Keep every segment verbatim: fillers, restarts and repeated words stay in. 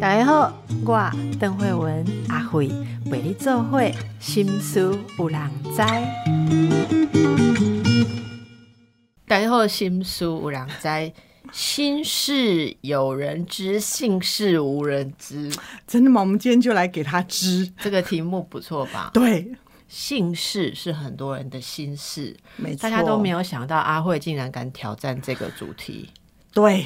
大家好，我邓惠文阿惠陪你做伙，心事有人知。大家好，心事有人知，心事有人知，性事无人知。真的吗？我们今天就来给他知。这个题目不错吧？对。性事是很多人的心事，没错，大家都没有想到阿慧竟然敢挑战这个主题。对，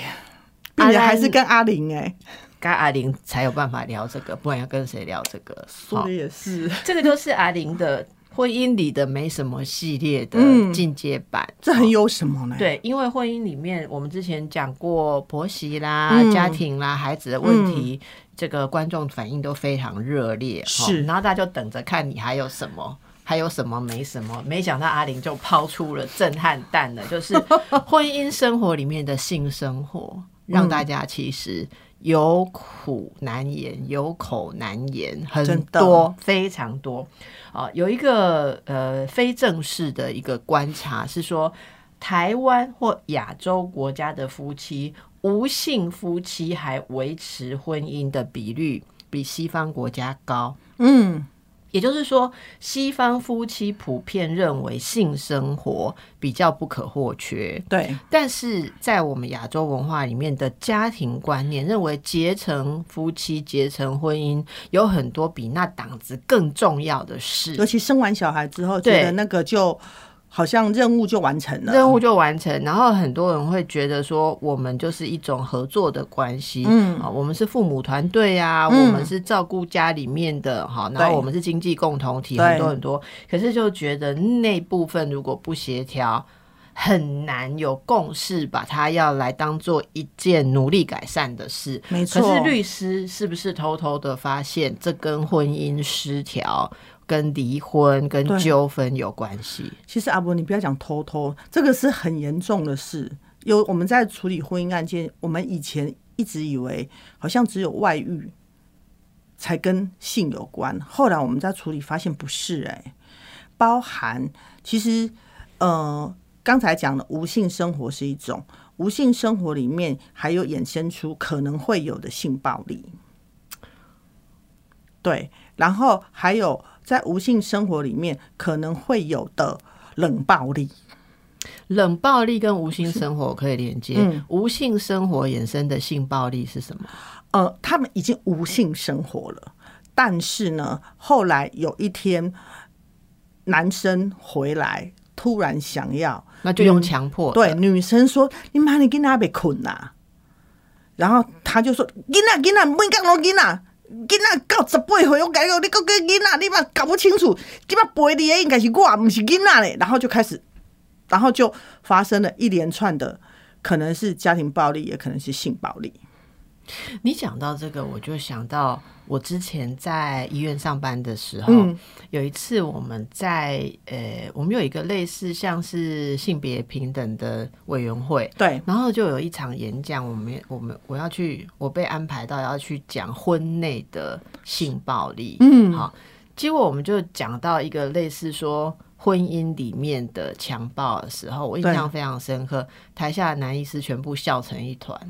并且还是跟阿玲哎、欸，跟阿玲才有办法聊这个，不然要跟谁聊这个？说的也是，这个就是阿玲的婚姻里的没什么系列的进阶版、嗯、这很有什么呢？对，因为婚姻里面我们之前讲过婆媳啦、嗯、家庭啦、孩子的问题、嗯，这个观众反应都非常热烈，是、哦，然后大家就等着看你还有什么，还有什么没什么。没想到阿玲就抛出了震撼弹了，就是婚姻生活里面的性生活，让大家其实有苦难言，有口难言，很多，非常多、哦、有一个呃非正式的一个观察是说，台湾或亚洲国家的夫妻无性夫妻还维持婚姻的比率比西方国家高。嗯，也就是说，西方夫妻普遍认为性生活比较不可或缺。对，但是在我们亚洲文化里面的家庭观念认为，结成夫妻、结成婚姻有很多比那档子更重要的事，尤其生完小孩之后，觉得那个就好像任务就完成了，任务就完成，然后很多人会觉得说，我们就是一种合作的关系，嗯、啊，我们是父母团队啊、嗯，我们是照顾家里面的哈，然后我们是经济共同体，很多很多，可是就觉得那部分如果不协调，很难有共识，把它要来当做一件努力改善的事。没错，可是律师是不是偷偷的发现，这跟婚姻失调？跟离婚跟纠纷有关系。其实阿伯你不要讲偷偷，这个是很严重的事。有我们在处理婚姻案件，我们以前一直以为好像只有外遇才跟性有关，后来我们在处理发现不是、欸、包含其实呃刚才讲的无性生活是一种，无性生活里面还有衍生出可能会有的性暴力。对，然后还有在无性生活里面可能会有的冷暴力，冷暴力跟无性生活可以连接、嗯、无性生活衍生的性暴力是什么？呃，他们已经无性生活了，但是呢后来有一天男生回来突然想要，那就用强迫的、嗯、对女生说你妈你囡仔袂困啊，然后他就说囡仔囡仔每天都囡仔囡仔到十八岁，我跟你讲，你搁叫囡仔，你嘛搞不清楚，今嘛陪你的应该是我，不是囡仔嘞。然后就开始，然后就发生了一连串的，可能是家庭暴力，也可能是性暴力。你讲到这个，我就想到我之前在医院上班的时候，嗯、有一次我们在呃，我们有一个类似像是性别平等的委员会，对，然后就有一场演讲，我们我们我要去，我被安排到要去讲婚内的性暴力，嗯，好，结果我们就讲到一个类似说婚姻里面的强暴的时候，我印象非常深刻，台下的男医师全部笑成一团。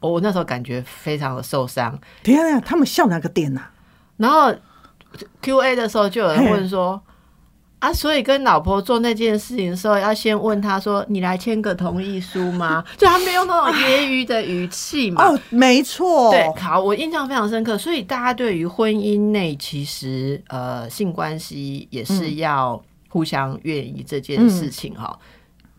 我那时候感觉非常的受伤。等一下，他们笑哪个点啊？然后 Q A 的时候就有人问说啊，所以跟老婆做那件事情的时候要先问他说你来签个同意书吗？就他没有那种揶揄的语气嘛。哦，没错，对，好，我印象非常深刻。所以大家对于婚姻内其实呃性关系也是要互相愿意这件事情哈、嗯嗯，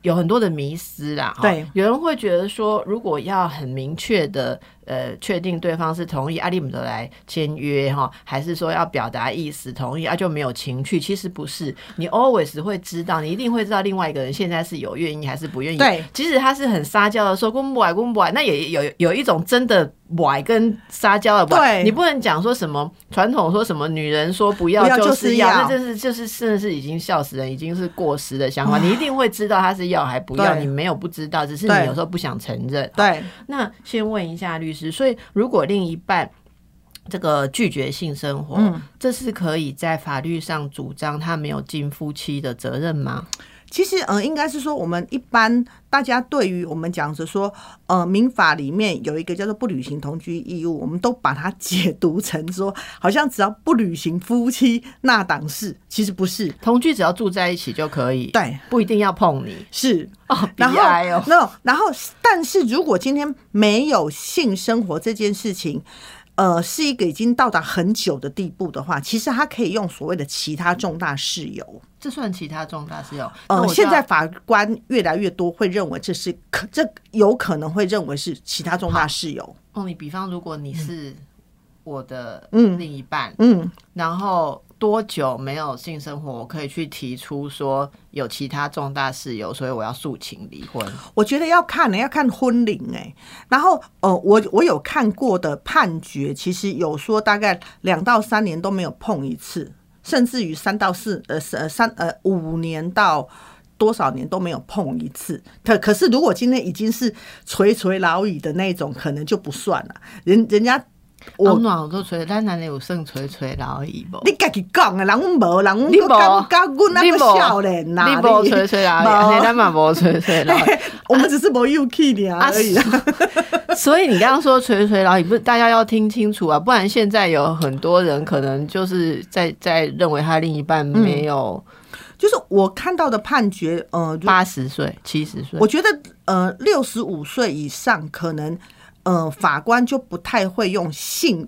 有很多的迷思啦，对，有人会觉得说，如果要很明确的呃确定对方是同意啊，你们都来签约哈，还是说要表达意思同意啊就没有情趣？其实不是，你 always 会知道，你一定会知道另外一个人现在是有愿意还是不愿意。对，即使他是很撒娇的说我不爱我不爱，那也有有一种真的不爱跟撒娇的不爱。你不能讲说什么传统说什么女人说不要就是要，那这是就是真的是已经笑死人，已经是过时的想法。你一定会知道他是要还不要，你没有不知道，只是你有时候不想承认。对，那先问一下律师。所以如果另一半这个拒绝性生活、嗯、这是可以在法律上主张他没有尽夫妻的责任吗？其实呃，应该是说我们一般大家对于我们讲着说呃，民法里面有一个叫做不履行同居义务，我们都把它解读成说好像只要不履行夫妻那档事，其实不是，同居只要住在一起就可以，对，不一定要碰你，是哦，然后哦 no, 然后但是如果今天没有性生活这件事情呃，是一个已经到达很久的地步的话，其实他可以用所谓的其他重大事由，这算其他重大事由、呃、现在法官越来越多会认为这是可这有可能会认为是其他重大事由哦。你比方如果你是我的另一半， 嗯, 嗯，然后多久没有性生活，我可以去提出说有其他重大事由，所以我要诉请离婚。我觉得要看、欸、要看婚龄、欸、然后、呃、我, 我有看过的判决，其实有说大概两到三年都没有碰一次，甚至于三到四呃三呃五年到多少年都没有碰一次。可可是如果今天已经是垂垂老矣的那种，可能就不算了。人人家。我暖好多吹，咱哪里有算吹吹老矣无？你家己讲的，人阮无，人阮都讲讲阮那个少年啦，你无吹吹老矣，咱嘛无吹吹老矣，我们只是无勇气的而已。所以你刚刚说吹吹老矣，不，大家要听清楚啊，不然现在有很多人可能就是在在认为他另一半没有。嗯，就是我看到的判决，呃，八十岁、七十岁，我觉得呃，六十五岁以上可能。呃，法官就不太会用性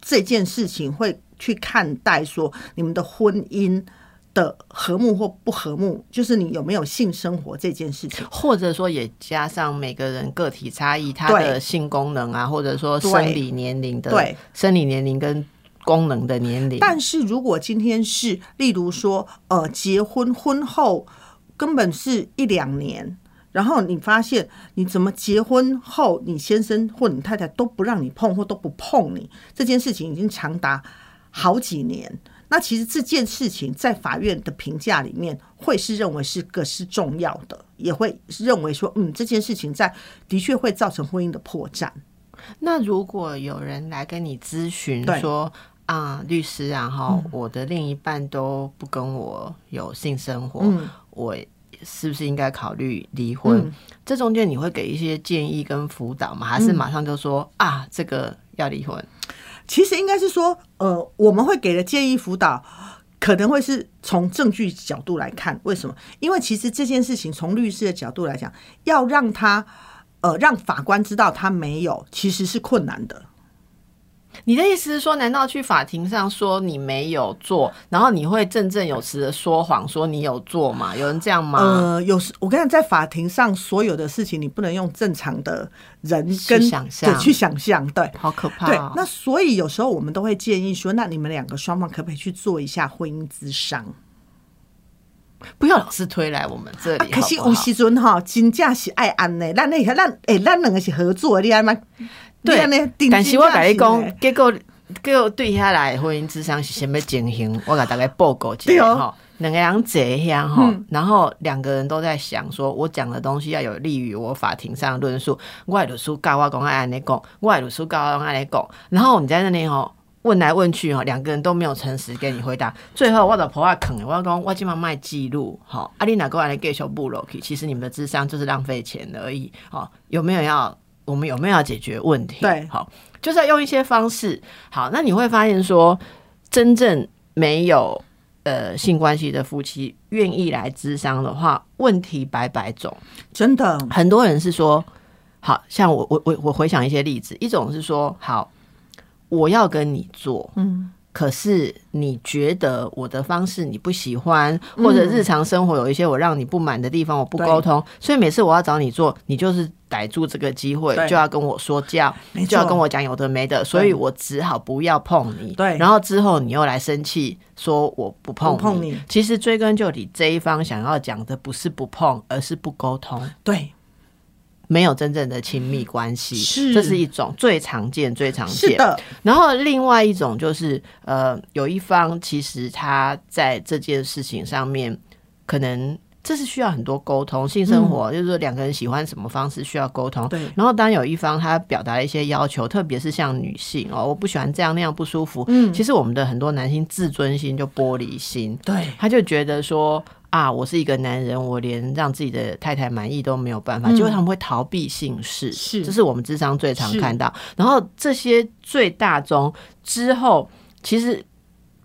这件事情会去看待说你们的婚姻的和睦或不和睦，就是你有没有性生活这件事情，或者说也加上每个人个体差异，他的性功能啊，或者说生理年龄的对生理年龄跟功能的年龄。但是如果今天是例如说呃，结婚婚后根本是一两年，然后你发现你怎么结婚后你先生或你太太都不让你碰或都不碰你，这件事情已经长达好几年，那其实这件事情在法院的评价里面会是认为是个是重要的，也会认为说嗯，这件事情在的确会造成婚姻的破绽。那如果有人来跟你咨询说啊、嗯，律师啊，嗯、我的另一半都不跟我有性生活、嗯、我是不是应该考虑离婚、嗯、这中间你会给一些建议跟辅导吗？还是马上就说、嗯、啊这个要离婚？其实应该是说呃，我们会给的建议辅导可能会是从证据角度来看。为什么？因为其实这件事情从律师的角度来讲，要让他呃让法官知道他没有，其实是困难的。你的意思是说，难道去法庭上说你没有做，然后你会振振有词的说谎说你有做吗？有人这样吗？呃，有。我跟你讲，在法庭上所有的事情你不能用正常的人跟去想象，去想象，对，好可怕、哦。对，那所以有时候我们都会建议说，那你们两个双方可不可以去做一下婚姻咨商？不要老是推来我们这里好不好、啊、可是有时候哈，真的是要这样，咱那个，咱，欸，咱两个是合作的，你怎么？对，但是我跟你说，结果结果对下来婚姻諮商是什么情形？我给大家报告一下哈。两个人坐下哈，然后两个人都在想说，我讲的东西要有利于我法庭上论述。我的律师教我讲安尼讲，我的律师教我安尼讲。然后你在那里哈问来问去哈，两个人都没有诚实给你回答。最后我老婆啊坑了，我讲我今晚卖记录哈，阿丽娜过来给小布罗去。其实你们的諮商就是浪费钱而已。哦，有没有要？我们有没有要解决问题？对，好，就是要用一些方式。好，那你会发现说，真正没有呃性关系的夫妻愿意来咨商的话，问题百百种，真的很多人是说，好像我我我我回想一些例子，一种是说，好，我要跟你做，嗯。可是你觉得我的方式你不喜欢，或者日常生活有一些我让你不满的地方，我不沟通，所以每次我要找你做，你就是逮住这个机会就要跟我说教，就要跟我讲有的没的，所以我只好不要碰你。对，然后之后你又来生气说我不碰你，不碰你。其实追根究底，这一方想要讲的不是不碰，而是不沟通。对。没有真正的亲密关系，是，这是一种最常见最常见。是的。然后另外一种就是呃，有一方其实他在这件事情上面可能这是需要很多沟通，性生活、嗯、就是说两个人喜欢什么方式需要沟通。对。然后当然有一方他表达了一些要求，特别是像女性哦，我不喜欢这样那样不舒服。嗯。其实我们的很多男性自尊心就玻璃心，对，他就觉得说啊，我是一个男人，我连让自己的太太满意都没有办法，嗯、结果他们会逃避性事，是，这是我们諮商最常看到。然后这些最大宗之后，其实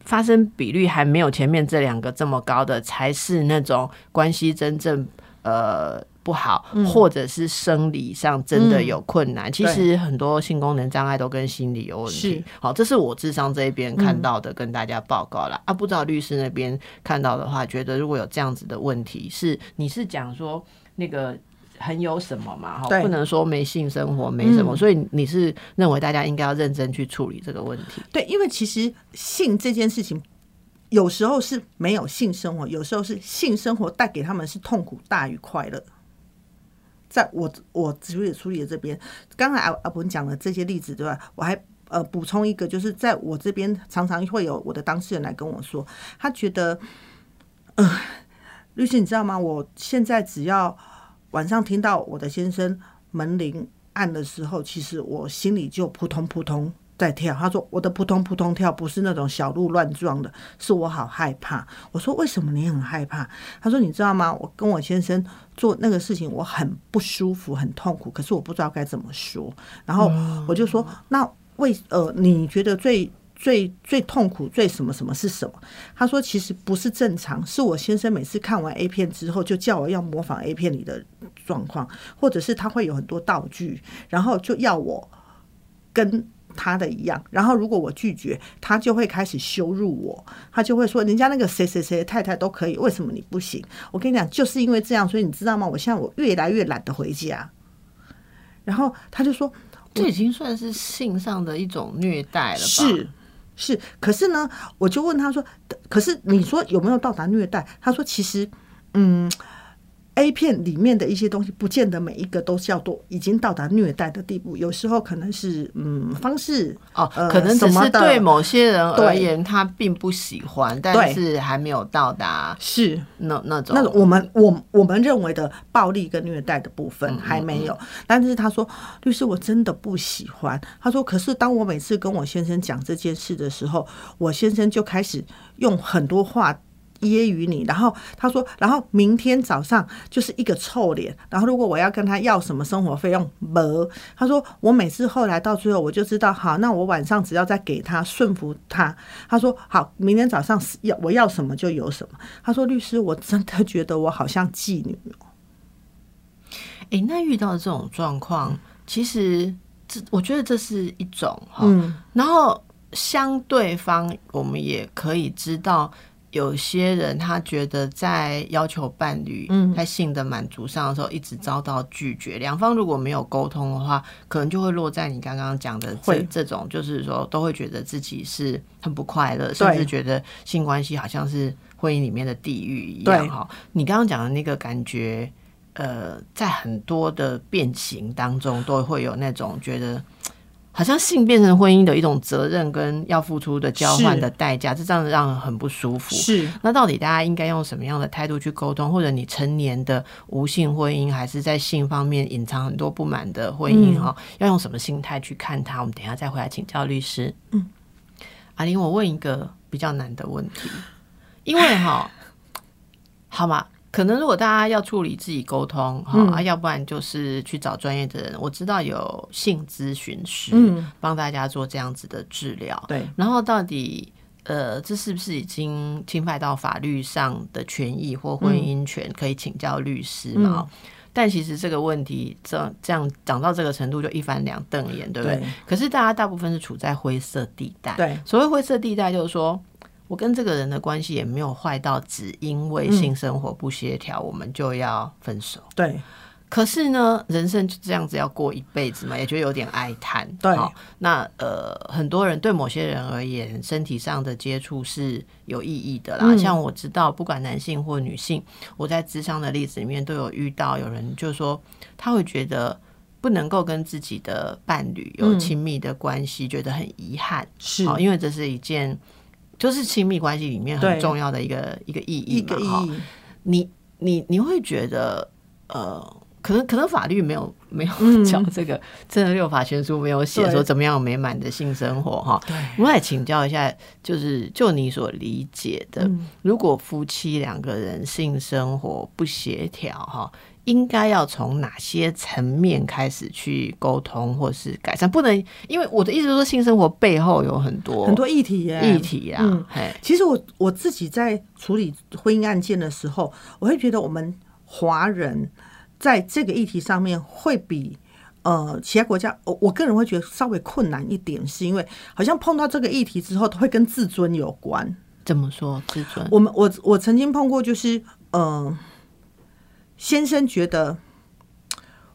发生比率还没有前面这两个这么高的，才是那种关系真正呃。不好，或者是生理上真的有困难、嗯、其实很多性功能障碍都跟心理有问题。好，这是我諮商这边看到的、嗯、跟大家报告啦。啊，不知道律师那边看到的话，觉得如果有这样子的问题，是你是讲说那个很有什么嘛，不能说没性生活没什么、嗯、所以你是认为大家应该要认真去处理这个问题？对，因为其实性这件事情有时候是没有性生活，有时候是性生活带给他们是痛苦大于快乐。在我我处理处理的这边，刚才阿阿文讲的这些例子对吧？我还呃补充一个，就是在我这边常常会有我的当事人来跟我说，他觉得，呃，律师你知道吗？我现在只要晚上听到我的先生门铃按的时候，其实我心里就扑通扑通在跳。他说我的扑通扑通跳不是那种小鹿乱撞的，是我好害怕。我说为什么你很害怕？他说你知道吗？我跟我先生做那个事情，我很不舒服，很痛苦，可是我不知道该怎么说。然后我就说，那为呃，你觉得最最最痛苦、最什么什么是什么？他说其实不是正常，是我先生每次看完 A 片之后，就叫我要模仿 A 片里的状况，或者是他会有很多道具，然后就要我跟他的一样，然后如果我拒绝，他就会开始羞辱我，他就会说人家那个谁谁谁太太都可以，为什么你不行？我跟你讲，就是因为这样，所以你知道吗？我现在我越来越懒得回家。然后他就说，这已经算是性上的一种虐待了吧？是是，可是呢，我就问他说，可是你说有没有到达虐待？他说其实，嗯。A 片里面的一些东西不见得每一个都叫做已经到达虐待的地步，有时候可能是嗯方式哦、呃，可能只是对某些人而言他并不喜欢，但是还没有到达是那那种那我们我我们认为的暴力跟虐待的部分还没有。嗯嗯嗯，但是他说律师我真的不喜欢，他说可是当我每次跟我先生讲这件事的时候，我先生就开始用很多话揶揄你，然后他说，然后明天早上就是一个臭脸，然后如果我要跟他要什么生活费用，没，他说我每次后来到最后我就知道，好，那我晚上只要再给他顺服他，他说好，明天早上我要什么就有什么。他说律师我真的觉得我好像妓女哦。欸，那遇到这种状况，其实这我觉得这是一种，嗯，然后相对方我们也可以知道有些人他觉得在要求伴侣在性的满足上的时候一直遭到拒绝，两、嗯、方如果没有沟通的话，可能就会落在你刚刚讲的 这, 这种就是说都会觉得自己是很不快乐，甚至觉得性关系好像是婚姻里面的地狱一样。你刚刚讲的那个感觉呃，在很多的变形当中都会有那种觉得好像性变成婚姻的一种责任跟要付出的交换的代价，这样让人很不舒服。是，那到底大家应该用什么样的态度去沟通？或者你成年的无性婚姻，还是在性方面隐藏很多不满的婚姻、嗯、要用什么心态去看它？我们等一下再回来请教律师。嗯，阿玲，我问一个比较难的问题，因为好嘛，可能如果大家要处理自己沟通、嗯啊、要不然就是去找专业的人。我知道有性咨询师帮大家做这样子的治疗、嗯、然后到底呃，这是不是已经侵犯到法律上的权益或婚姻权、嗯、可以请教律师嘛、嗯？但其实这个问题这这样长到这个程度就一翻两瞪眼，对不 对, 对？可是大家大部分是处在灰色地带。对，所谓灰色地带就是说我跟这个人的关系也没有坏到只因为性生活不协调、嗯、我们就要分手。对，可是呢人生就这样子要过一辈子嘛，也觉得有点哀叹。对、哦、那呃，很多人对某些人而言身体上的接触是有意义的啦、嗯、像我知道不管男性或女性，我在諮商的例子里面都有遇到有人就说他会觉得不能够跟自己的伴侣有亲密的关系、嗯、觉得很遗憾。是、哦、因为这是一件就是亲密关系里面很重要的一个一个意义嘛，一个意义。你你你会觉得呃，可能可能法律没有没有讲这个，嗯、真的六法全书没有写说怎么样美满的性生活哈。我来请教一下，就是就你所理解的，嗯、如果夫妻两个人性生活不协调哈，应该要从哪些层面开始去沟通或是改善？不能因为我的意思是说，性生活背后有很多很多议题耶，议题啊。嗯、其实我我自己在处理婚姻案件的时候，我会觉得我们华人在这个议题上面会比呃其他国家，我我个人会觉得稍微困难一点，是因为好像碰到这个议题之后，会跟自尊有关。怎么说自尊？我们我我曾经碰过，就是呃，先生觉得，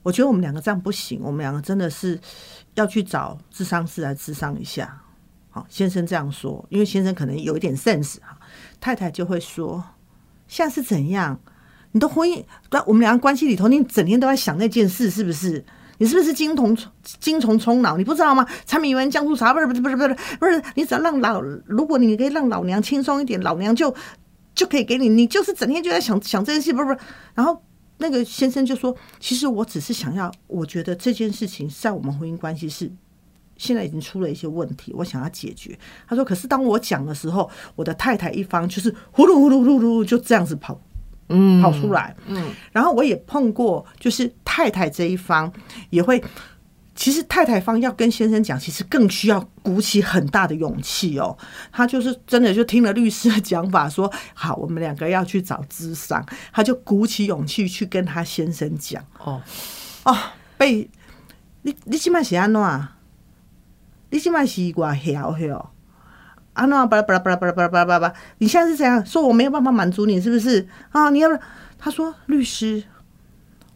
我觉得我们两个这样不行，我们两个真的是要去找諮商师来諮商一下。好，先生这样说，因为先生可能有一点 sense 哈，太太就会说，现在是怎样？你的婚姻，我们两个关系里头，你整天都在想那件事，是不是？你是不是精虫精虫充脑？你不知道吗？柴米油盐酱醋茶，不是不是不是不是不是，你只要让老，如果你可以让老娘轻松一点，老娘就就可以给你。你就是整天就在想想这件事，不是不是。然后那个先生就说：“其实我只是想要，我觉得这件事情在我们婚姻关系是现在已经出了一些问题，我想要解决。”他说：“可是当我讲的时候，我的太太一方就是呼噜呼噜呼噜就这样子跑。”嗯，跑出来。嗯，然后我也碰过，就是太太这一方也会，其实太太方要跟先生讲，其实更需要鼓起很大的勇气哦。他就是真的就听了律师的讲法说，好，我们两个要去找咨商，他就鼓起勇气去跟他先生讲。哦哦，被你你现在是怎样？你现在是我晓晓。啊，那巴拉巴拉巴拉巴拉巴拉巴拉巴拉，你现在是怎样说？我没有办法满足你，是不是啊？你要不？他说，律师，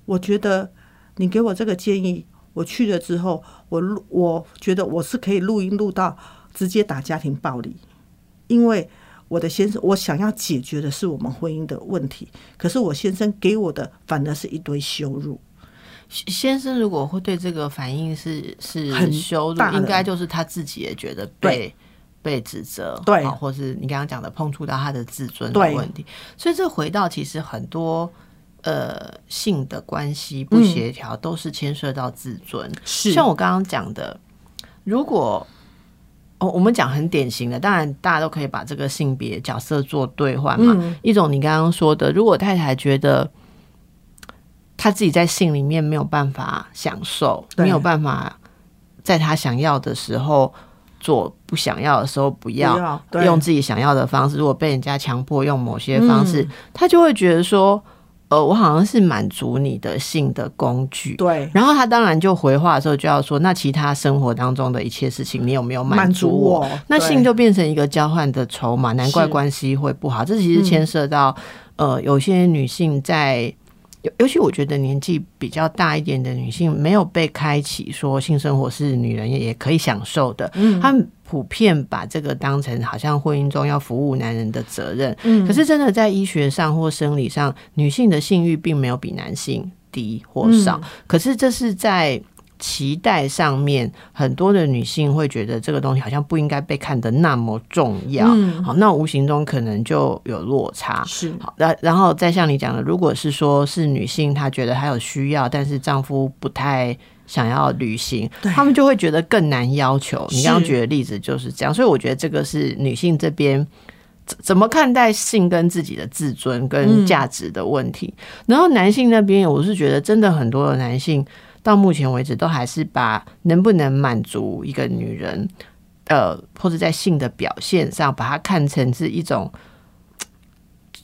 我觉得你给我这个建议，我去了之后，我我觉得我是可以录音录到直接打家庭暴力，因为我的先生，我想要解决的是我们婚姻的问题，可是我先生给我的反而是一堆羞辱。先生如果会对这个反应是是很羞辱，应该就是他自己也觉得被对。被指责，对，或是你刚刚讲的碰触到他的自尊的问题，所以这回到其实很多呃性的关系不协调都是牵涉到自尊。是、嗯、像我刚刚讲的，如果、哦、我们讲很典型的，当然大家都可以把这个性别角色做兑换嘛。嗯、一种你刚刚说的，如果太太觉得她自己在性里面没有办法享受，没有办法在她想要的时候。做不想要的时候不要用自己想要的方式，如果被人家强迫用某些方式、嗯、他就会觉得说呃，我好像是满足你的性的工具。对，然后他当然就回话的时候就要说，那其他生活当中的一切事情你有没有满足 我, 满足我那性就变成一个交换的筹码，难怪关系会不好。这其实牵涉到、嗯、呃，有些女性在尤其我觉得年纪比较大一点的女性没有被开启说性生活是女人也可以享受的、嗯、她们普遍把这个当成好像婚姻中要服务男人的责任、嗯、可是真的在医学上或生理上女性的性欲并没有比男性低或少、嗯、可是这是在期待上面很多的女性会觉得这个东西好像不应该被看得那么重要、嗯、好，那无形中可能就有落差。是，好，然后再像你讲的，如果是说是女性她觉得她有需要，但是丈夫不太想要履行，她们就会觉得更难要求。你刚刚举的例子就是这样，所以我觉得这个是女性这边怎么看待性跟自己的自尊跟价值的问题、嗯、然后男性那边我是觉得真的很多的男性到目前为止都还是把能不能满足一个女人呃，或者在性的表现上把它看成是一种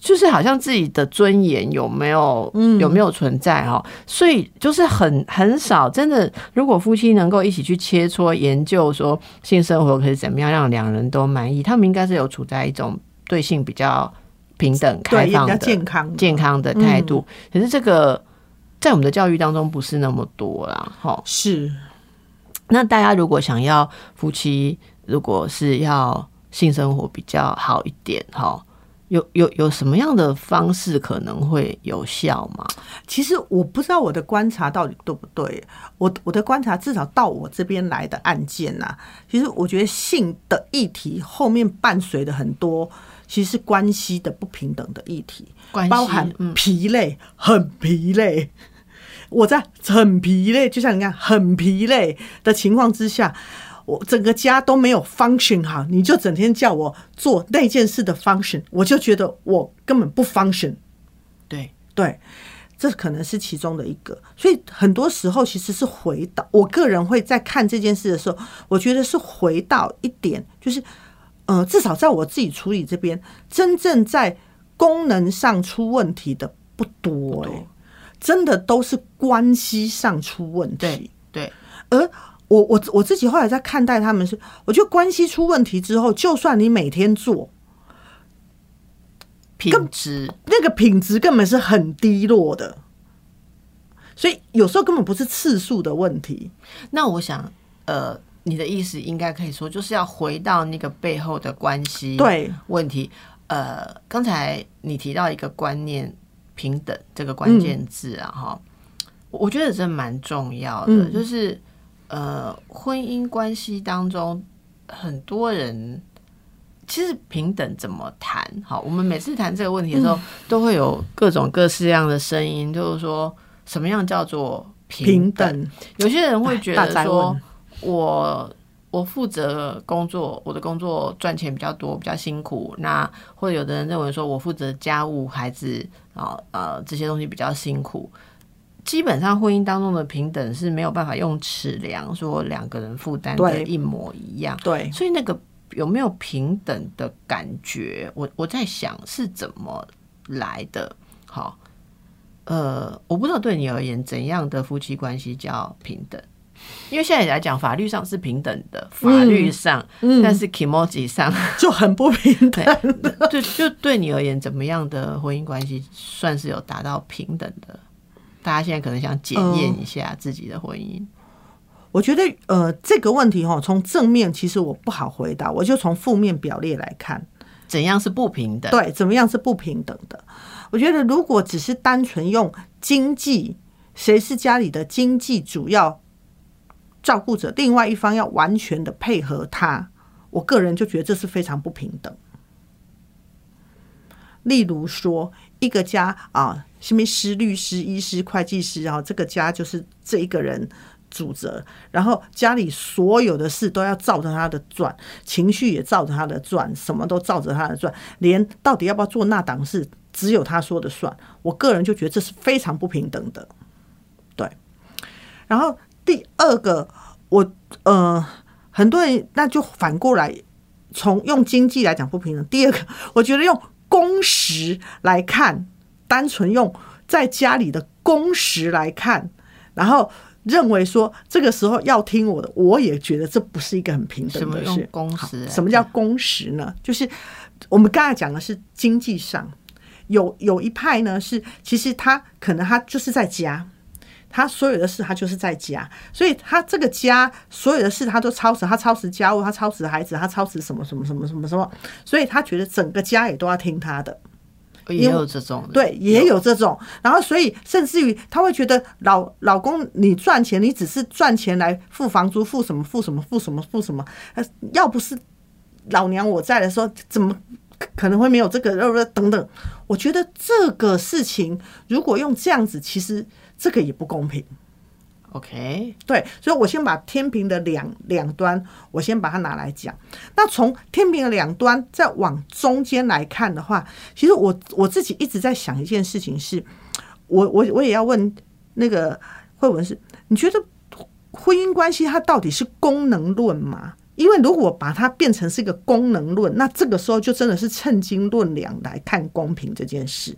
就是好像自己的尊严有没有、嗯、有没有存在、哦、所以就是很很少真的如果夫妻能够一起去切磋研究说性生活可以怎么样让两人都满意，他们应该是有处在一种对性比较平等开放的健康健康的态度、嗯、可是这个在我们的教育当中不是那么多啦，齁，是。那大家如果想要夫妻，如果是要性生活比较好一点，齁，有有有什么样的方式可能会有效吗？其实我不知道我的观察到底对不对，我我的观察至少到我这边来的案件啊，其实我觉得性的议题后面伴随的很多。其实是关系的不平等的议题，包含疲累、嗯、很疲累我在很疲累，就像你看很疲累的情况之下，我整个家都没有 function 好，你就整天叫我做那件事的 function， 我就觉得我根本不 function。 对对，这可能是其中的一个。所以很多时候其实是回到，我个人会在看这件事的时候，我觉得是回到一点，就是呃，至少在我自己处理这边，真正在功能上出问题的不多、欸、不多，真的都是关系上出问题。 对， 对，而我我我自己后来在看待他们是，我觉得关系出问题之后，就算你每天做，品质那个品质根本是很低落的，所以有时候根本不是次数的问题。那我想，呃，你的意思应该可以说，就是要回到那个背后的关系对问题。呃，刚才你提到一个观念平等这个关键字啊，哈、嗯，我觉得真蛮重要的，嗯、就是。呃，婚姻关系当中，很多人其实平等怎么谈？好，我们每次谈这个问题的时候，嗯、都会有各种各式样的声音，就是说什么样叫做平等？平等有些人会觉得说，我我负责工作，我的工作赚钱比较多，比较辛苦。那或者有的人认为说我负责家务、孩子啊呃这些东西比较辛苦。基本上婚姻当中的平等是没有办法用尺量说两个人负担的一模一样，对，对，所以那个有没有平等的感觉，我我在想是怎么来的。好，呃，我不知道对你而言怎样的夫妻关系叫平等，因为现在来讲法律上是平等的，法律上，嗯、但是 kimoji 上就很不平等。对，就对你而言，怎么样的婚姻关系算是有达到平等的？大家现在可能想检验一下自己的婚姻，嗯、我觉得呃这个问题哈，从正面其实我不好回答，我就从负面表列来看，怎样是不平等？对，怎么样是不平等的？我觉得如果只是单纯用经济，谁是家里的经济主要照顾者，另外一方要完全的配合他，我个人就觉得这是非常不平等。例如说，一个家啊，什么师、律师、医师、会计师，然后这个家就是这一个人主责，然后家里所有的事都要照着他的转，情绪也照着他的转，什么都照着他的转，连到底要不要做那档事，只有他说的算。我个人就觉得这是非常不平等的，对。然后第二个，我呃，很多人那就反过来从用经济来讲不平等。第二个，我觉得用工时来看，单纯用在家里的工时来看，然后认为说这个时候要听我的，我也觉得这不是一个很平等的事。什么用工时？什么叫工时呢？就是我们刚才讲的是经济上，有有一派呢是其实他可能他就是在家，他所有的事他就是在家，所以他这个家所有的事他都操持，他操持家务，他操持孩子，他操持什么什么什么什么什么，所以他觉得整个家也都要听他的。也有这种，对，也有这种。然后，所以甚至于他会觉得老老公，你赚钱，你只是赚钱来付房租，付什么付什么付什么付什么。要不是老娘我在的时候，怎么可能会没有这个？等等，我觉得这个事情如果用这样子，其实这个也不公平。OK， 对，所以我先把天平的两两端，我先把它拿来讲。那从天平的两端再往中间来看的话，其实我我自己一直在想一件事情是，我我我也要问那个慧文是，你觉得婚姻关系它到底是功能论吗？因为如果把它变成是一个功能论，那这个时候就真的是称斤论两来看公平这件事。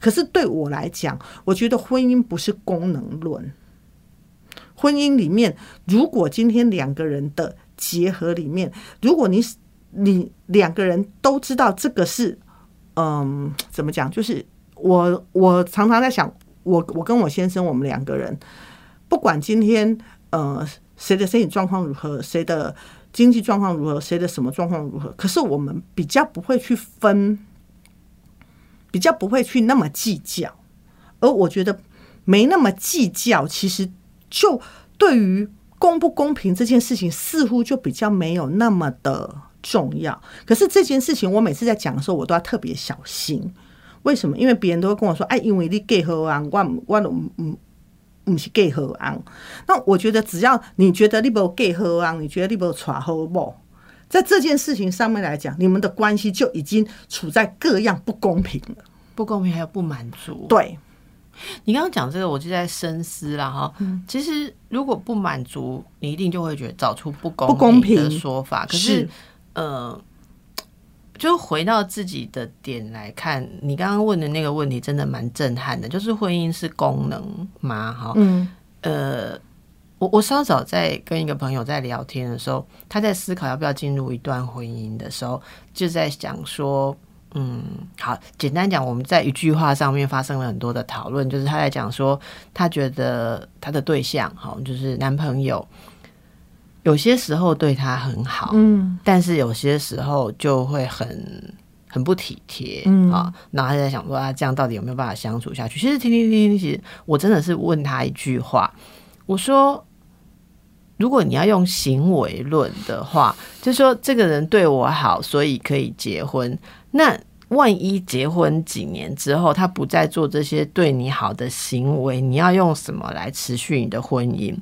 可是对我来讲，我觉得婚姻不是功能论。婚姻里面，如果今天两个人的结合里面，如果你你两个人都知道这个是，嗯，怎么讲？就是我我常常在想，我我跟我先生，我们两个人，不管今天呃谁的身体状况如何，谁的经济状况如何，谁的什么状况如何，可是我们比较不会去分，比较不会去那么计较，而我觉得没那么计较，其实。就对于公不公平这件事情似乎就比较没有那么的重要，可是这件事情我每次在讲的时候我都要特别小心。为什么？因为别人都会跟我说，哎，因为你结婚啊，我我我不是嫁好翁。那我觉得只要你觉得你没有嫁好翁，你觉得你没有娶好某，在这件事情上面来讲，你们的关系就已经处在各样不公平了，不公平还有不满足。对，你刚刚讲这个我就在深思啦哈、嗯。其实如果不满足，你一定就会觉得找出不公平的说法，可是呃就回到自己的点来看，你刚刚问的那个问题真的蛮震撼的，就是婚姻是功能吗？哈、嗯，呃，我我稍早在跟一个朋友在聊天的时候，他在思考要不要进入一段婚姻的时候，就在想说，嗯，好，简单讲，我们在一句话上面发生了很多的讨论，就是他在讲说，他觉得他的对象，哈，就是男朋友。有些时候对他很好、嗯、但是有些时候就会很很不体贴、嗯啊、然后他在想说啊，这样到底有没有办法相处下去。其实听听听其实我真的是问他一句话，我说如果你要用行为论的话，就是说这个人对我好所以可以结婚，那万一结婚几年之后他不再做这些对你好的行为，你要用什么来持续你的婚姻？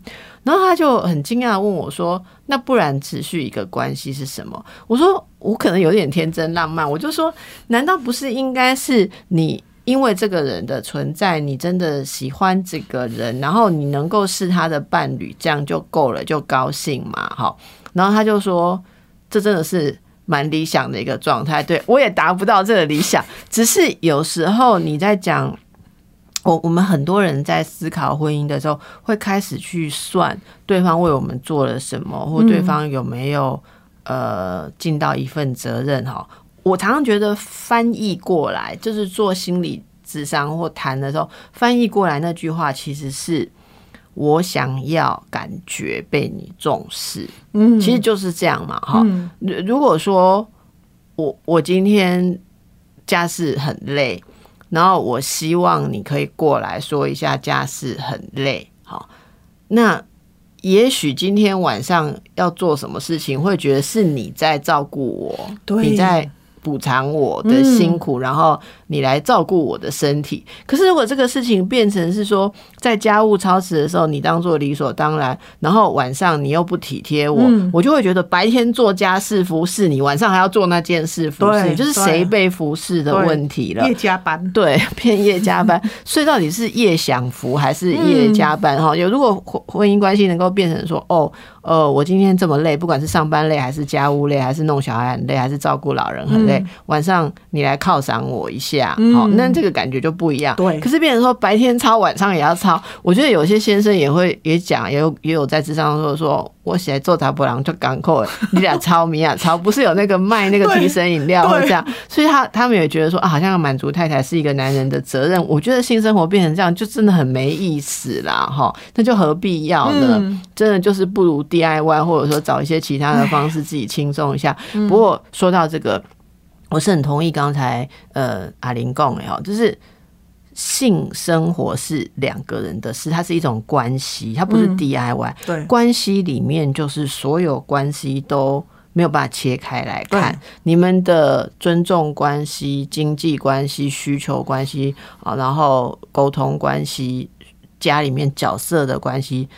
然后他就很惊讶地问我说，那不然持续一个关系是什么？我说我可能有点天真浪漫，我就说难道不是应该是你因为这个人的存在，你真的喜欢这个人，然后你能够是他的伴侣，这样就够了，就高兴嘛。好，然后他就说这真的是蛮理想的一个状态，对，我也达不到这个理想。只是有时候你在讲我我们很多人在思考婚姻的时候，会开始去算对方为我们做了什么，或对方有没有呃尽到一份责任。我常常觉得翻译过来，就是做心理咨商或谈的时候，翻译过来那句话其实是我想要感觉被你重视，嗯，其实就是这样嘛，哈、嗯。如果说我我今天家事很累，然后我希望你可以过来说一下家事很累，好，那也许今天晚上要做什么事情，会觉得是你在照顾我，你在补偿我的辛苦、嗯、然后你来照顾我的身体。可是如果这个事情变成是说在家务超时的时候你当做理所当然，然后晚上你又不体贴我、嗯、我就会觉得白天做家事服侍你，晚上还要做那件事服侍，就是谁被服侍的问题了。夜加班，对，偏夜加班所以到底是夜享福还是夜加班、嗯、如果婚姻关系能够变成说哦呃，我今天这么累，不管是上班累还是家务累还是弄小孩很累还是照顾老人很累、嗯、晚上你来犒赏我一下、嗯哦、那这个感觉就不一样。对，可是变成说白天操晚上也要操。我觉得有些先生也会也讲也 有, 也有在智商说说我起来做查波郎就赶快你俩操米啊操，不是有那个卖那个提神饮料或这样，所以他他们也觉得说啊，好像满足太太是一个男人的责任。我觉得性生活变成这样就真的很没意思啦、哦、那就何必要呢、嗯、真的就是不如D I Y 或者说找一些其他的方式自己轻松一下。不过说到这个，我是很同意刚才呃阿玲讲的，就是性生活是两个人的事，它是一种关系，它不是 D I Y、嗯、对，关系里面就是所有关系都没有办法切开来看，你们的尊重关系、经济关系、需求关系，然后沟通关系、家里面角色的关系，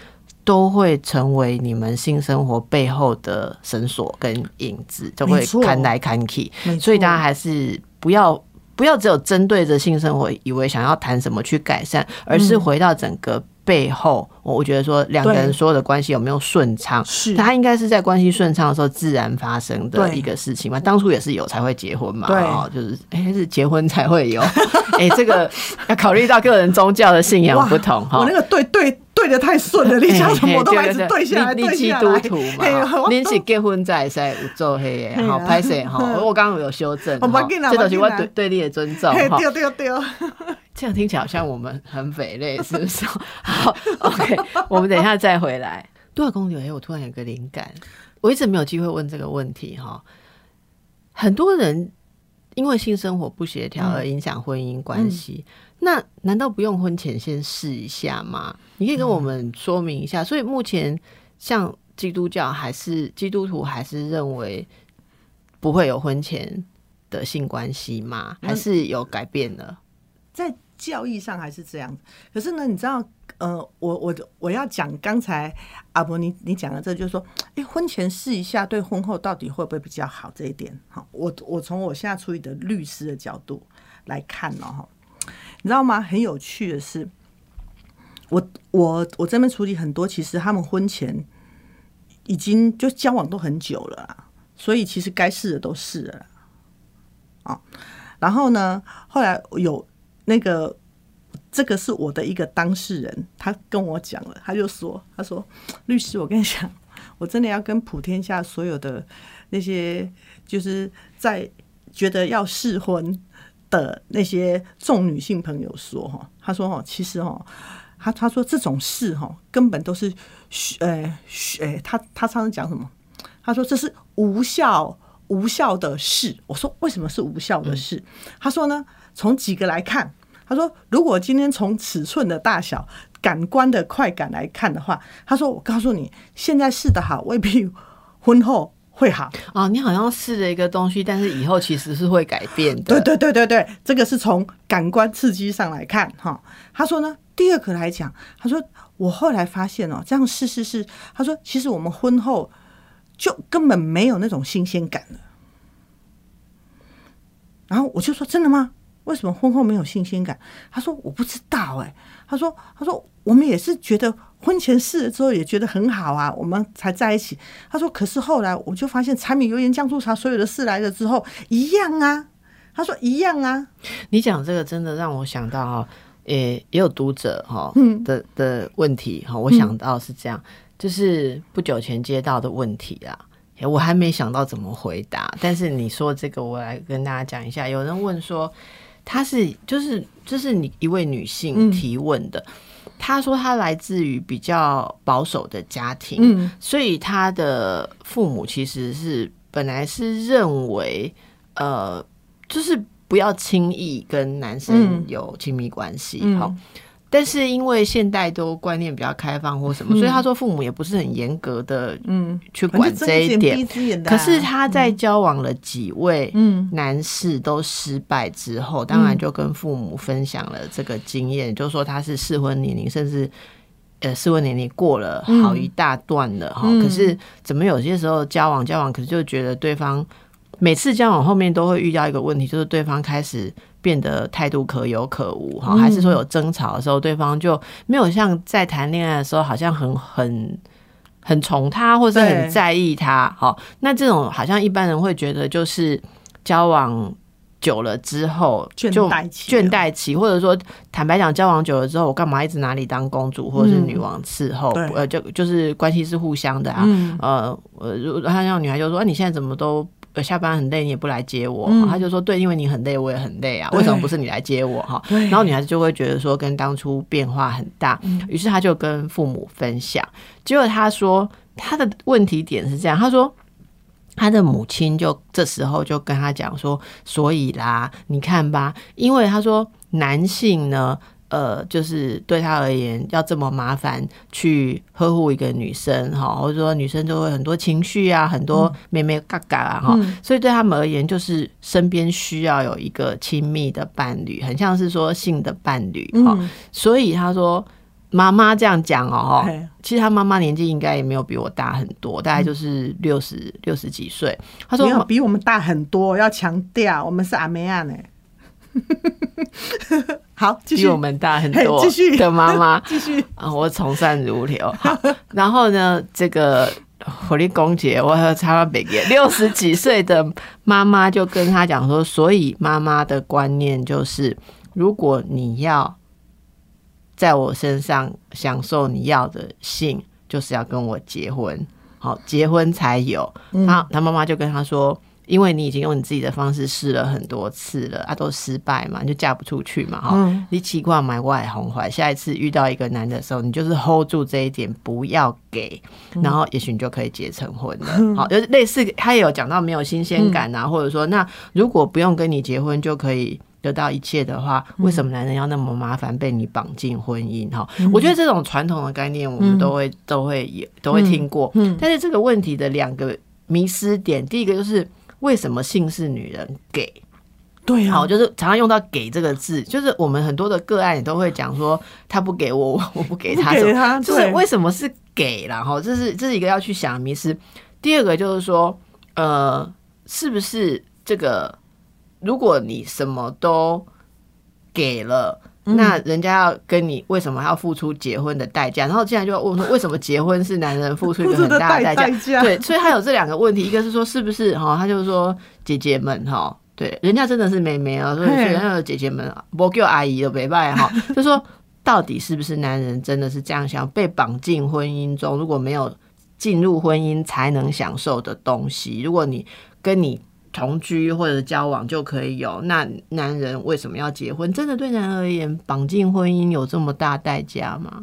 都会成为你们性生活背后的绳索跟影子，就会看来看去。所以大家还是不要不要只有针对着性生活以为想要谈什么去改善，而是回到整个背后、嗯、我觉得说两个人所有的关系有没有顺畅，它应该是在关系顺畅的时候自然发生的一个事情嘛。当初也是有才会结婚嘛，哦、就是哎是结婚才会有哎这个要考虑到个人宗教的信仰不同。我那个对对对的太顺了，你讲什么我都一直对下来对下来。你基督徒嘛，你是结婚才可以有做黑的，好拍摄哈。我刚刚有修正，这都是我对对你的尊重。对对对，这样听起来好像我们很匪类，是不是？好 ，OK， 我们等一下再回来。多少公里？哎，我突然有个灵感，我一直没有机会问这个问题哈。很多人因为性生活不协调而影响婚姻关系。嗯嗯，那难道不用婚前先试一下吗？你可以跟我们说明一下、嗯、所以目前像基督教还是基督徒还是认为不会有婚前的性关系吗？还是有改变了？在教义上还是这样。可是呢，你知道，呃，我我我要讲刚才阿伯你你讲的这，就是说，哎，婚前试一下，对婚后到底会不会比较好这一点，好，我我从我现在处理的律师的角度来看哦，你知道吗？很有趣的是，我我我这边处理很多，其实他们婚前已经就交往都很久了啦，所以其实该试的都试了啦。哦，然后呢，后来有那个，这个是我的一个当事人，他跟我讲了，他就说，他说律师，我跟你讲，我真的要跟普天下所有的那些就是在觉得要试婚的那些众女性朋友说，哦，他说，哦，其实，哦，他他说这种事，哦，根本都是，呃呃、他他上次讲什么？他说这是无效。无效的事，我说为什么是无效的事？嗯，他说呢，从几个来看，他说如果今天从尺寸的大小、感官的快感来看的话，他说我告诉你，现在试的好未必婚后会好啊。你好像试了一个东西，但是以后其实是会改变的。对对对对对，这个是从感官刺激上来看哈。他说呢，第二个来讲，他说我后来发现哦，这样试试试，他说其实我们婚后就根本没有那种新鲜感了。然后我就说：“真的吗？为什么婚后没有新鲜感？”他说：“我不知道哎。”他说：“他说我们也是觉得婚前试了之后也觉得很好啊，我们才在一起。”他说：“可是后来我就发现柴米油盐酱醋茶所有的事来了之后一样啊。”他说：“一样啊。”你讲这个真的让我想到哦，也也有读者哈的的问题哈，我想到是这样。就是不久前接到的问题啦，我还没想到怎么回答，但是你说这个我来跟大家讲一下。有人问说她是就是就是你一位女性提问的，她，嗯，说她来自于比较保守的家庭，嗯，所以她的父母其实是本来是认为呃就是不要轻易跟男生有亲密关系，嗯，好，但是因为现代都观念比较开放或什么，嗯，所以他说父母也不是很严格的去管这一点，嗯，可是他在交往了几位男士都失败之后，嗯，当然就跟父母分享了这个经验，嗯，就说他是适婚年龄，甚至呃适婚年龄过了好一大段了，嗯，可是怎么有些时候交往交往可是就觉得对方每次交往后面都会遇到一个问题，就是对方开始变得态度可有可无，嗯，还是说有争吵的时候对方就没有像在谈恋爱的时候好像很很很宠他或是很在意他，哦，那这种好像一般人会觉得就是交往久了之后就倦怠期，或者说坦白讲交往久了之后我干嘛一直拿你当公主或者是女王伺候，嗯，呃就就是关系是互相的啊，嗯，呃他像女孩就说，啊，你现在怎么都下班很累你也不来接我，嗯，他就说对，因为你很累我也很累啊，为什么不是你来接我哈？然后女孩子就会觉得说跟当初变化很大，于是他就跟父母分享，嗯，结果他说他的问题点是这样，他说他的母亲就这时候就跟他讲说，所以啦你看吧，因为他说男性呢呃，就是对他而言要这么麻烦去呵护一个女生，或者说女生就会很多情绪啊，很多妹妹嘎嘎啊，嗯，所以对他们而言就是身边需要有一个亲密的伴侣，很像是说性的伴侣，嗯，所以他说妈妈这样讲哦，喔，其实他妈妈年纪应该也没有比我大很多，大概就是六十六十几岁，他说没有比我们大很多，要强调我们是阿妹啊呢好，继续，比我们大很多的妈妈，继续啊，我从善如流。好，然后呢，这个火力公姐，我和她北爷六十几岁的妈妈就跟她讲说，所以妈妈的观念就是，如果你要在我身上享受你要的性，就是要跟我结婚，好，结婚才有。她她妈妈就跟她说，因为你已经用你自己的方式试了很多次了啊，都失败嘛，你就嫁不出去嘛，嗯，你奇怪买外红怀，下一次遇到一个男的时候你就是 hold 住这一点不要给，然后也许你就可以结成婚了，嗯，好，就是类似他也有讲到没有新鲜感啊，嗯，或者说那如果不用跟你结婚就可以得到一切的话，为什么男人要那么麻烦被你绑进婚姻，嗯，我觉得这种传统的概念我们都会，嗯，都会都会听过，嗯嗯，但是这个问题的两个迷思点，第一个就是为什么性是女人给？对呀、啊，好，就是常常用到给这个字，就是我们很多的个案也都会讲说他不给我，我不给他，给他就是为什么是给啦，这是这是一个要去想的迷思。第二个就是说呃，是不是这个如果你什么都给了，那人家要跟你为什么要付出结婚的代价？然后竟然就问说，为什么结婚是男人付出一个很大的代价？对，所以他有这两个问题，一个是说是不是哈，他就说姐姐们哈，对，人家真的是妹妹啊，所以人家有姐姐们，不叫阿姨都没办法哈，就说到底是不是男人真的是这样想，被绑进婚姻中，如果没有进入婚姻才能享受的东西，如果你跟你同居或者交往就可以有，那男人为什么要结婚？真的对男人而言，绑进婚姻有这么大代价吗？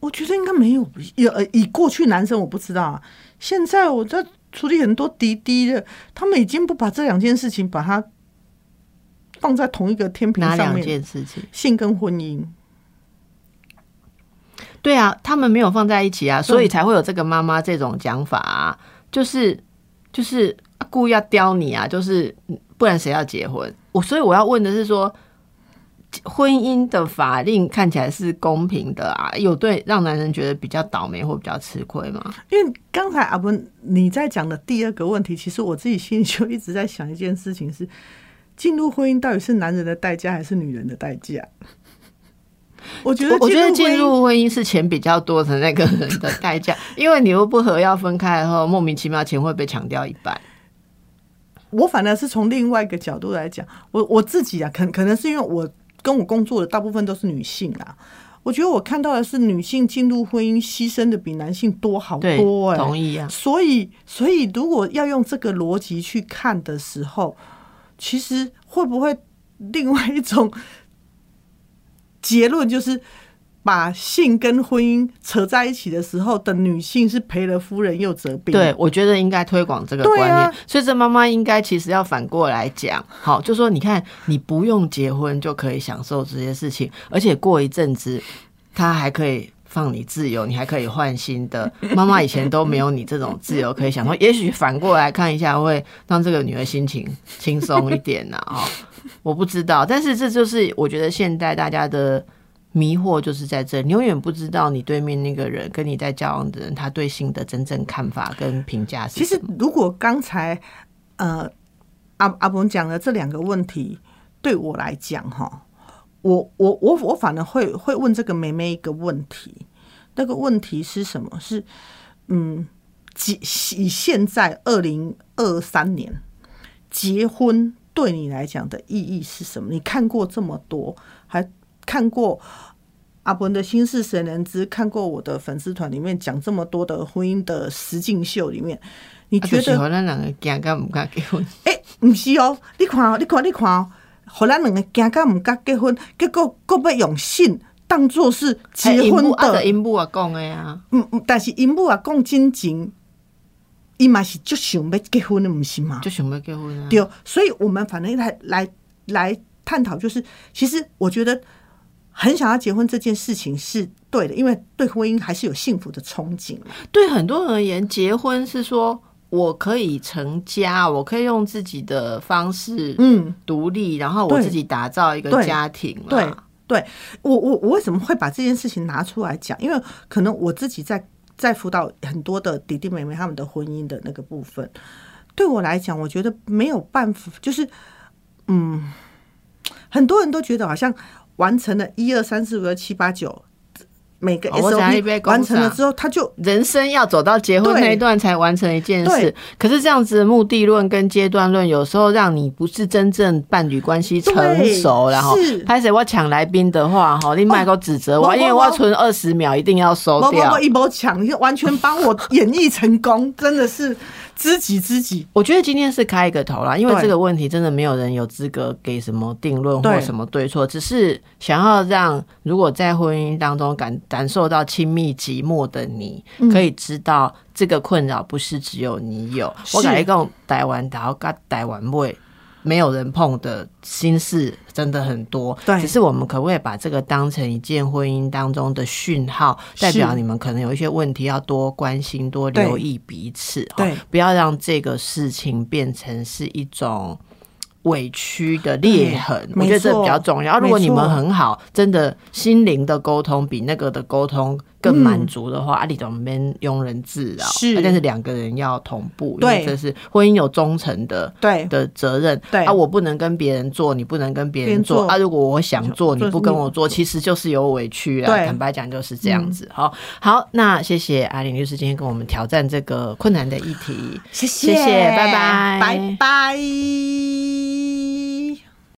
我觉得应该没有。以过去男生我不知道、啊，现在我在处理很多滴滴的，他们已经不把这两件事情把它放在同一个天平上面。哪两件事情？性跟婚姻。对啊，他们没有放在一起啊，所以才会有这个妈妈这种讲法、啊，就是。就是故意要刁你啊，就是不然谁要结婚？我所以我要问的是说，婚姻的法令看起来是公平的啊，有对让男人觉得比较倒霉或比较吃亏吗？因为刚才阿文你在讲的第二个问题，其实我自己心里就一直在想一件事情是：进入婚姻到底是男人的代价还是女人的代价？我觉得，我觉得进入婚姻是钱比较多的那个人的代价，因为你如果不和要分开后，莫名其妙钱会被抢掉一半。我反而是从另外一个角度来讲，我我自己啊，可可能是因为我跟我工作的大部分都是女性啊，我觉得我看到的是女性进入婚姻牺牲的比男性多好多、欸，哎，同意啊。所以，所以如果要用这个逻辑去看的时候，其实会不会另外一种？结论就是把性跟婚姻扯在一起的时候的女性是赔了夫人又折兵。对，我觉得应该推广这个观念、啊、所以这妈妈应该其实要反过来讲，好，就说你看你不用结婚就可以享受这些事情，而且过一阵子她还可以放你自由，你还可以换新的，妈妈以前都没有你这种自由可以享受，也许反过来看一下会让这个女儿心情轻松一点啊、哦我不知道，但是这就是我觉得现代大家的迷惑就是在这，你永远不知道你对面那个人跟你在交往的人他对性的真正看法跟评价是什么。其实如果刚才呃阿阿文讲的这两个问题对我来讲哈，我我我我反而会会问这个妹妹一个问题，那个问题是什么？是嗯，以现在二零二三年结婚。对你来讲的意义是什么？你看过这么多，还看过阿文的心事谁人知，看过我的粉丝团里面讲这么多的婚姻的实境秀里面，你觉得？啊、就是让人家怕到不敢结婚。哎、欸，不是哦，你看哦，你看，你看哦，让人家怕到不敢结婚，结果又要用性当作是结婚的。啊，因母也讲的呀。嗯嗯，但是因母也讲真情。伊嘛是就想要结婚的，不是吗？就想要结婚啊！对，所以我们反正来来来探讨，就是其实我觉得很想要结婚这件事情是对的，因为对婚姻还是有幸福的憧憬。对很多人而言，结婚是说我可以成家，我可以用自己的方式，嗯，独立，然后我自己打造一个家庭啦。对，对我我我为什么会把这件事情拿出来讲？因为可能我自己在。在辅导很多的弟弟妹妹他们的婚姻的那个部分，对我来讲我觉得没有办法，就是嗯，很多人都觉得好像完成了一二三四五六七八九每个 S O P 完成了之后，他就人生要走到结婚那一段才完成一件事，可是这样子的目的论跟阶段论有时候让你不是真正伴侣关系成熟，然后拍谁我抢来宾的话你别再指责我，因为我要存二十秒一定要收掉，我一波抢完全帮我演绎成功真的是知己知己。我觉得今天是开一个头啦，因为这个问题真的没有人有资格给什么定论或什么对错，只是想要让如果在婚姻当中感感受到亲密寂寞的你、嗯、可以知道这个困扰不是只有你有，我跟你说台湾岛跟台湾妹没有人碰的心事真的很多，只是我们可不可以把这个当成一件婚姻当中的讯号，代表你们可能有一些问题要多关心多留意彼此、哦、不要让这个事情变成是一种委屈的裂痕，我觉得这比较重要。如果你们很好，真的心灵的沟通比那个的沟通更满足的话，你总边庸人自扰，是，但是两个人要同步，对，这是婚姻有忠诚的对的责任。对啊，我不能跟别人做，你不能跟别人做啊。如果我想做，你不跟我做，其实就是有委屈啊。坦白讲就是这样子。好，好，那谢谢阿玲律师今天跟我们挑战这个困难的议题，谢谢，谢谢，拜拜，拜拜。